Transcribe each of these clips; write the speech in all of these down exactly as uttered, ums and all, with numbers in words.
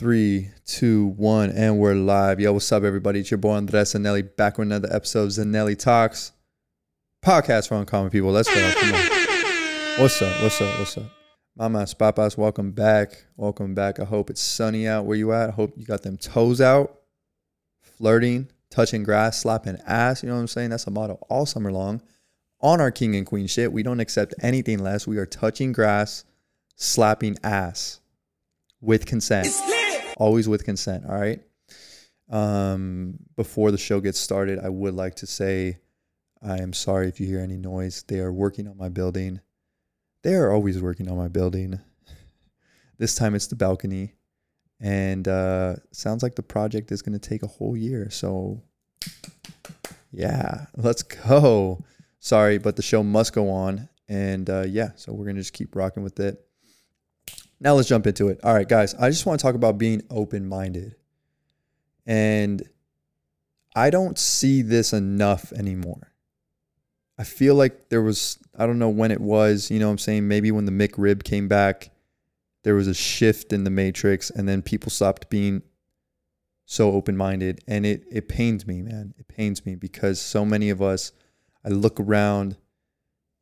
Three, two, one, and we're live. Yo, what's up, everybody? It's your boy Andres Zanelli back with another episode of Zanelli Talks, podcast for uncommon people. Let's go. Come on. What's up? What's up? What's up? Mamas, papas, welcome back. Welcome back. I hope it's sunny out where you at. I hope you got them toes out, flirting, touching grass, slapping ass. You know what I'm saying? That's a motto all summer long on our king and queen shit. We don't accept anything less. We are touching grass, slapping ass with consent. Always with consent, all right? Um, before the show gets started, I would like to say I am sorry if you hear any noise. They are working on my building. They are always working on my building. This time it's the balcony. And uh, sounds like the project is going to take a whole year. So, yeah, let's go. Sorry, but the show must go on. And, uh, yeah, so we're going to just keep rocking with it. Now let's jump into it. All right, guys, I just want to talk about being open-minded. And I don't see this enough anymore. I feel like there was, I don't know when it was, you know what I'm saying? Maybe when the McRib came back, there was a shift in the matrix, and then people stopped being so open-minded. And it, it pains me, man. It pains me because so many of us, I look around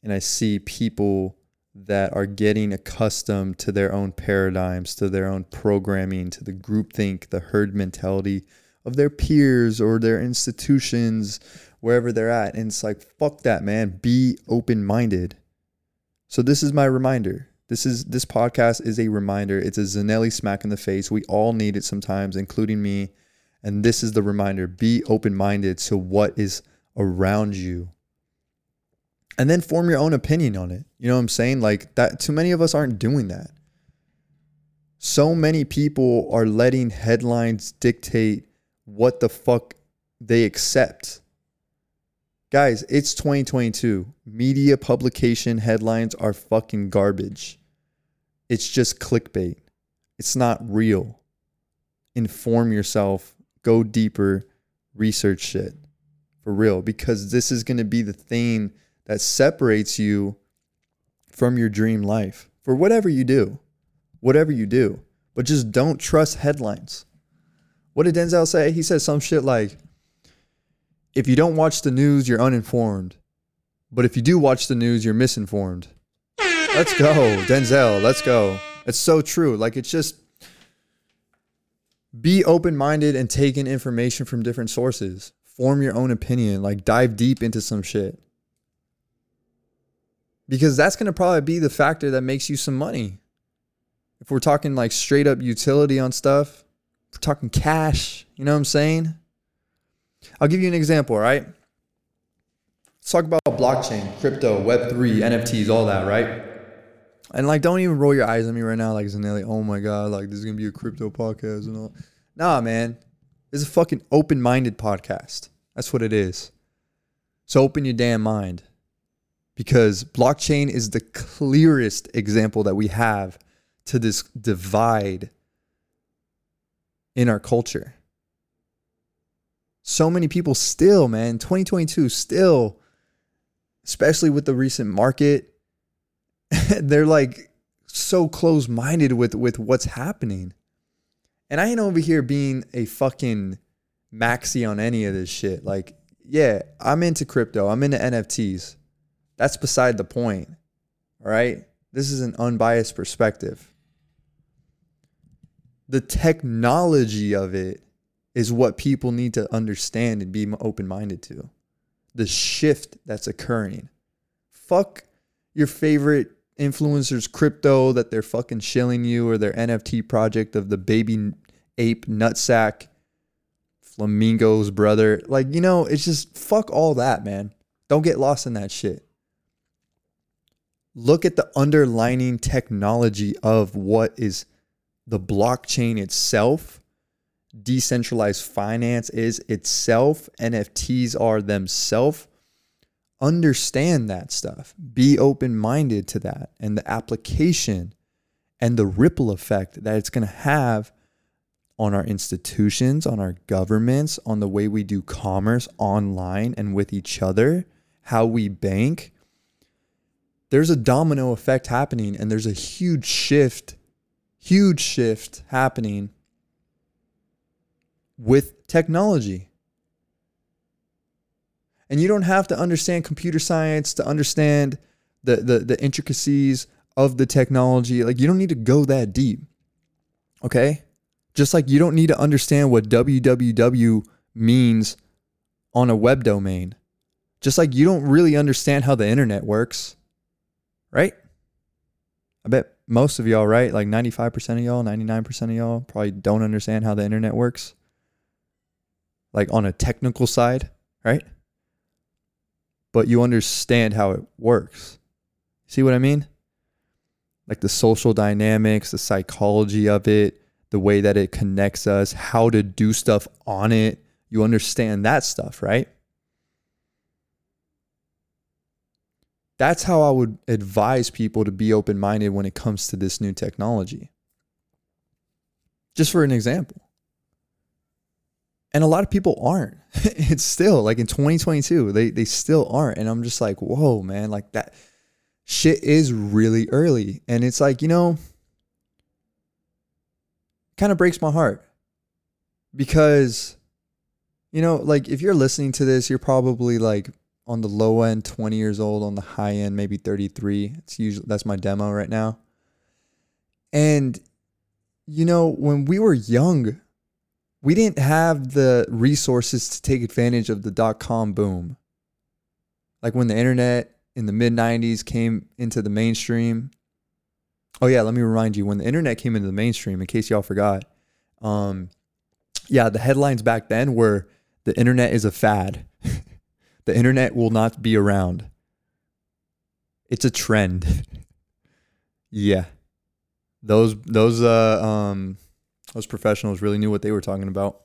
and I see people that are getting accustomed to their own paradigms, to their own programming, to the groupthink, the herd mentality of their peers or their institutions, wherever they're at. And it's like, fuck that, man. Be open-minded. So this is my reminder. This is this podcast is a reminder. It's a Zanelli smack in the face. We all need it sometimes, including me. And this is the reminder. Be open-minded to what is around you. And then form your own opinion on it. You know what I'm saying? Like that. Too many of us aren't doing that. So many people are letting headlines dictate what the fuck they accept. Guys, it's twenty twenty-two. Media publication headlines are fucking garbage. It's just clickbait. It's not real. Inform yourself. Go deeper. Research shit. For real. Because this is going to be the thing that separates you from your dream life for whatever you do, whatever you do, but just don't trust headlines. What did Denzel say? He said some shit like, if you don't watch the news, you're uninformed. But if you do watch the news, you're misinformed. Let's go, Denzel. Let's go. It's so true. Like, it's just be open-minded and take in information from different sources. Form your own opinion, like dive deep into some shit. Because that's going to probably be the factor that makes you some money. If we're talking like straight up utility on stuff, we're talking cash, you know what I'm saying? I'll give you an example, right? Let's talk about blockchain, crypto, web three, N F Ts, all that, right? And like, don't even roll your eyes at me right now like Zanelli, oh my God, like this is going to be a crypto podcast and all. Nah, man. This is a fucking open-minded podcast. That's what it is. So open your damn mind. Because blockchain is the clearest example that we have to this divide in our culture. So many people still, man, twenty twenty-two still, especially with the recent market, they're like so close-minded with, with what's happening. And I ain't over here being a fucking maxi on any of this shit. Like, yeah, I'm into crypto. I'm into N F Ts. That's beside the point, all right? This is an unbiased perspective. The technology of it is what people need to understand and be open-minded to. The shift that's occurring. Fuck your favorite influencer's crypto that they're fucking shilling you or their N F T project of the baby ape nutsack flamingo's brother. Like, you know, it's just fuck all that, man. Don't get lost in that shit. Look at the underlining technology of what is the blockchain itself, decentralized finance is itself, N F Ts are themselves. Understand that stuff. Be open-minded to that and the application and the ripple effect that it's going to have on our institutions, on our governments, on the way we do commerce online and with each other, how we bank. There's a domino effect happening and there's a huge shift, huge shift happening with technology. And you don't have to understand computer science to understand the, the, the intricacies of the technology. Like, you don't need to go that deep, okay? Just like you don't need to understand what W W W means on a web domain. Just like you don't really understand how the internet works, right? I bet most of y'all, right? Like ninety-five percent of y'all, ninety-nine percent of y'all probably don't understand how the internet works. Like on a technical side, right? But you understand how it works. See what I mean? Like the social dynamics, the psychology of it, the way that it connects us, how to do stuff on it. You understand that stuff, right? That's how I would advise people to be open-minded when it comes to this new technology. Just for an example. And a lot of people aren't. It's still like in twenty twenty-two, they they still aren't. And I'm just like, whoa, man, like that shit is really early. And it's like, you know, kind of breaks my heart because, you know, like if you're listening to this, you're probably like on the low end, twenty years old, on the high end, maybe thirty-three. It's usually, that's my demo right now. And, you know, when we were young, we didn't have the resources to take advantage of the dot-com boom. Like when the internet in the mid nineties came into the mainstream. Oh yeah, let me remind you, when the internet came into the mainstream, in case y'all forgot, um, yeah, the headlines back then were, the internet is a fad. The internet will not be around. It's a trend. Yeah. Those, those, uh, um... those professionals really knew what they were talking about.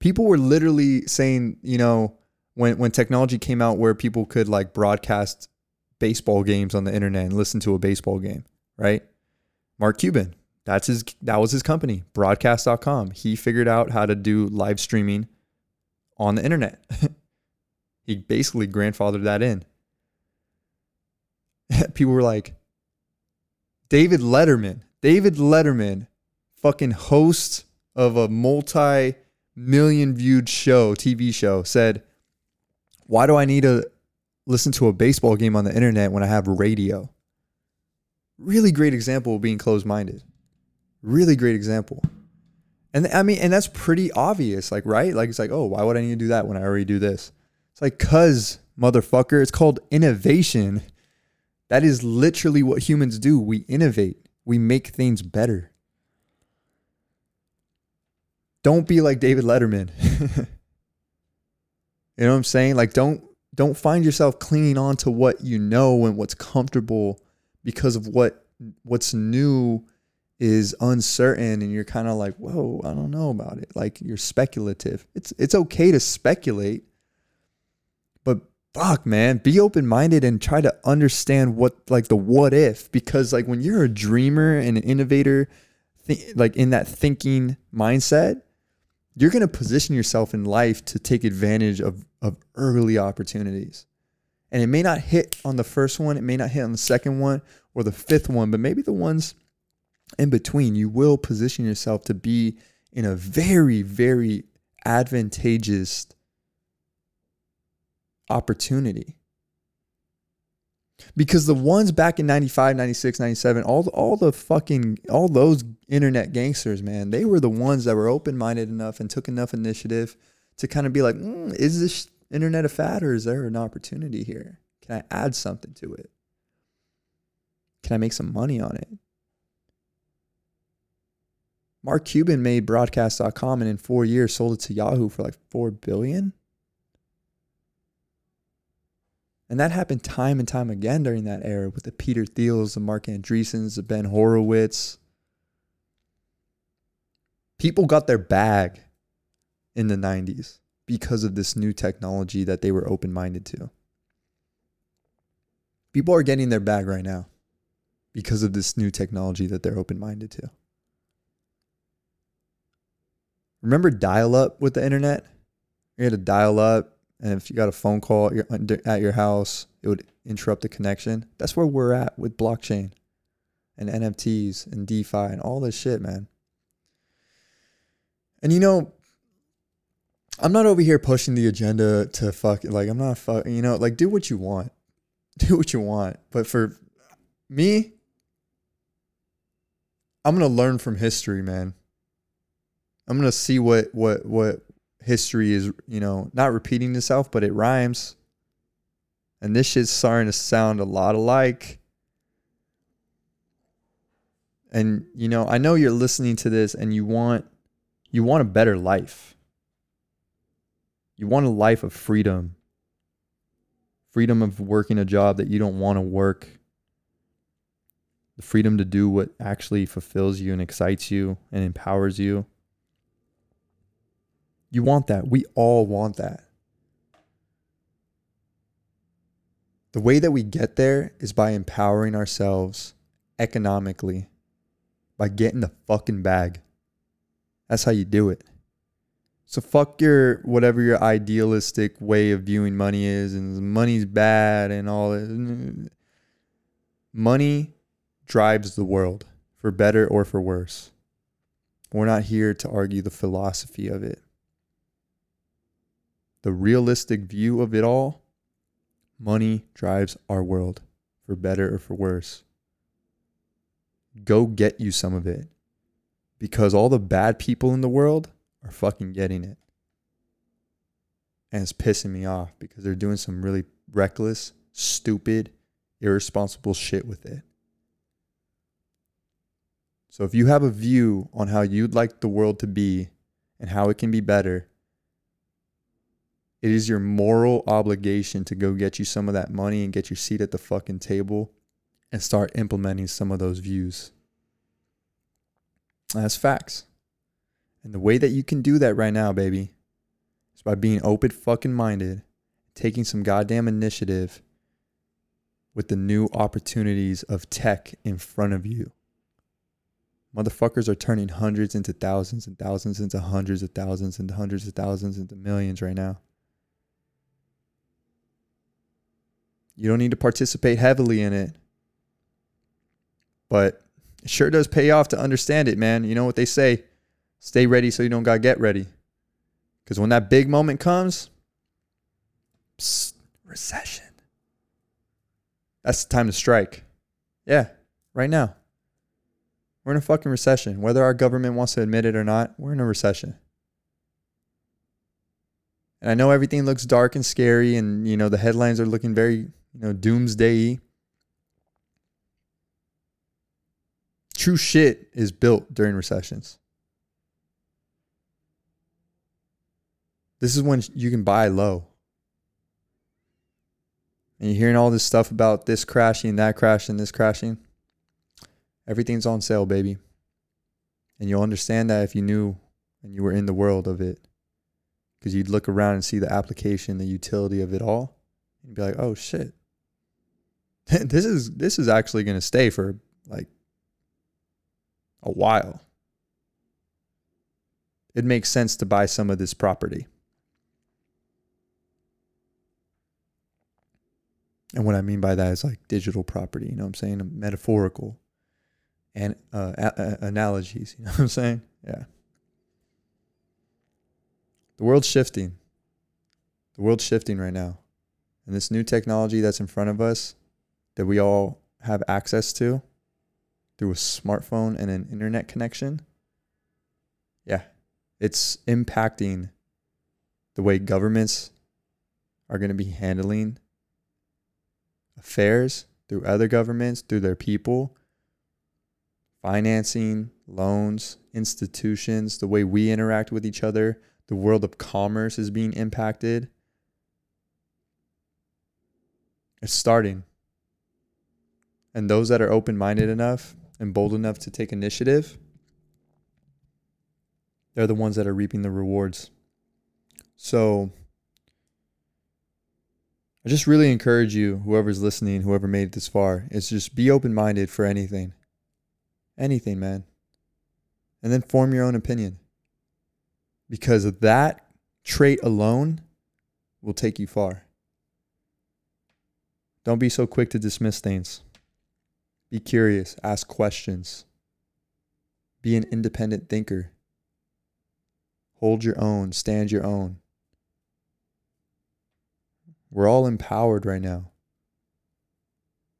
People were literally saying, you know, when, when technology came out where people could like broadcast baseball games on the internet and listen to a baseball game, right? Mark Cuban, that's his, that was his company, Broadcast dot com. He figured out how to do live streaming on the internet. He basically grandfathered that in. People were like, David Letterman, David Letterman, fucking host of a multi-million viewed show, T V show, said, why do I need to listen to a baseball game on the internet when I have radio? Really great example of being closed-minded. Really great example. And I mean, and that's pretty obvious, like, right? Like, it's like, oh, why would I need to do that when I already do this? It's like, cuz, motherfucker, it's called innovation. That is literally what humans do. We innovate. We make things better. Don't be like David Letterman. You know what I'm saying? Like, don't don't find yourself clinging on to what you know and what's comfortable because of what what's new is uncertain, and you're kind of like, whoa, I don't know about it. Like, you're speculative. It's it's okay to speculate, but fuck, man, be open-minded and try to understand what, like, the what if, because like when you're a dreamer and an innovator, th- like in that thinking mindset, you're going to position yourself in life to take advantage of, of early opportunities. And it may not hit on the first one. It may not hit on the second one or the fifth one, but maybe the ones in between, you will position yourself to be in a very, very advantageous opportunity. Because the ones back in ninety-five, ninety-six, ninety-seven, all the, all the fucking, all those internet gangsters, man, they were the ones that were open-minded enough and took enough initiative to kind of be like, mm, is this internet a fad or is there an opportunity here? Can I add something to it? Can I make some money on it? Mark Cuban made broadcast dot com and in four years sold it to Yahoo for like four billion dollars. And that happened time and time again during that era with the Peter Thiels, the Mark Andreessens, the Ben Horowitz. People got their bag in the nineties because of this new technology that they were open-minded to. People are getting their bag right now because of this new technology that they're open-minded to. Remember dial-up with the internet? You had to dial up. And if you got a phone call at your house, it would interrupt the connection. That's where we're at with blockchain and N F Ts and DeFi and all this shit, man. And you know, I'm not over here pushing the agenda to fuck, like, I'm not fuck, you know, like, do what you want. Do what you want. But for me, I'm going to learn from history, man. I'm going to see what, what, what history is, you know, not repeating itself, but it rhymes. And this shit's starting to sound a lot alike. And, you know, I know you're listening to this and you want, you want a better life. You want a life of freedom. Freedom of working a job that you don't want to work. The freedom to do what actually fulfills you and excites you and empowers you. You want that. We all want that. The way that we get there is by empowering ourselves economically, by getting the fucking bag. That's how you do it. So fuck your, whatever your idealistic way of viewing money is, and money's bad and all that. Money drives the world, for better or for worse. We're not here to argue the philosophy of it. The realistic view of it all, money drives our world, for better or for worse. Go get you some of it, because all the bad people in the world are fucking getting it. And it's pissing me off because they're doing some really reckless, stupid, irresponsible shit with it. So if you have a view on how you'd like the world to be and how it can be better, it is your moral obligation to go get you some of that money and get your seat at the fucking table and start implementing some of those views. That's facts. And the way that you can do that right now, baby, is by being open fucking minded, taking some goddamn initiative with the new opportunities of tech in front of you. Motherfuckers are turning hundreds into thousands and thousands into hundreds of thousands and hundreds of thousands into millions right now. You don't need to participate heavily in it, but it sure does pay off to understand it, man. You know what they say? Stay ready so you don't gotta get ready. Because when that big moment comes, psst, recession. That's the time to strike. Yeah, right now. We're in a fucking recession. Whether our government wants to admit it or not, we're in a recession. And I know everything looks dark and scary, and, you know, the headlines are looking very, you know, doomsday-y. True shit is built during recessions. This is when you can buy low. And you're hearing all this stuff about this crashing, that crashing, this crashing. Everything's on sale, baby. And you'll understand that if you knew and you were in the world of it. Because you'd look around and see the application, the utility of it all. And be like, oh, shit. this is this is actually going to stay for, like, a while. It makes sense to buy some of this property. And what I mean by that is, like, digital property, you know what I'm saying? Metaphorical and uh, a- a- analogies, you know what I'm saying? Yeah. The world's shifting. The world's shifting right now. And this new technology that's in front of us that we all have access to through a smartphone and an internet connection, yeah, it's impacting the way governments are going to be handling affairs through other governments, through their people, financing, loans, institutions, the way we interact with each other. The world of commerce is being impacted. It's starting. And those that are open-minded enough and bold enough to take initiative, they're the ones that are reaping the rewards. So I just really encourage you, whoever's listening, whoever made it this far, is just be open-minded for anything. Anything, man. And then form your own opinion. Because that trait alone will take you far. Don't be so quick to dismiss things. Be curious. Ask questions. Be an independent thinker. Hold your own. Stand your own. We're all empowered right now.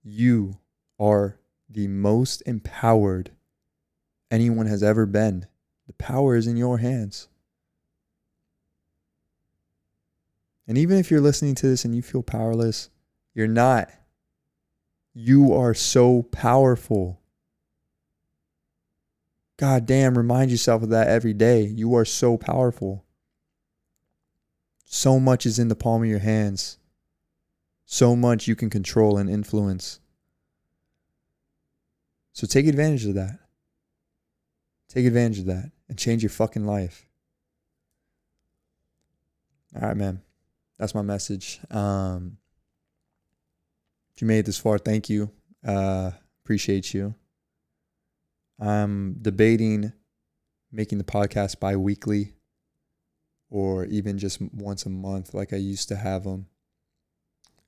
You are the most empowered anyone has ever been. The power is in your hands. And even if you're listening to this and you feel powerless, you're not. You are so powerful. God damn, remind yourself of that every day. You are so powerful. So much is in the palm of your hands. So much you can control and influence. So take advantage of that. Take advantage of that and change your fucking life. All right, man. That's my message. Um, if you made it this far, thank you. Uh, appreciate you. I'm debating making the podcast bi-weekly or even just once a month like I used to have them.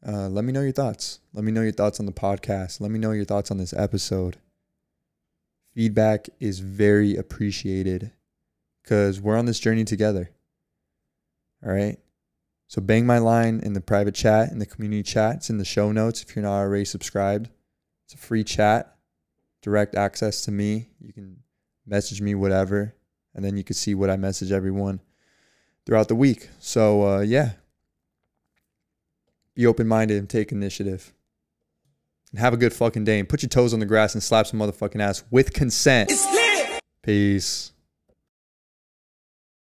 Uh, let me know your thoughts. Let me know your thoughts on the podcast. Let me know your thoughts on this episode. Feedback is very appreciated because we're on this journey together. All right? So bang my line in the private chat, in the community chat. It's in the show notes if you're not already subscribed. It's a free chat. Direct access to me. You can message me whatever, and then you can see what I message everyone throughout the week. So uh, yeah, be open-minded and take initiative. And have a good fucking day. And put your toes on the grass and slap some motherfucking ass with consent. Peace.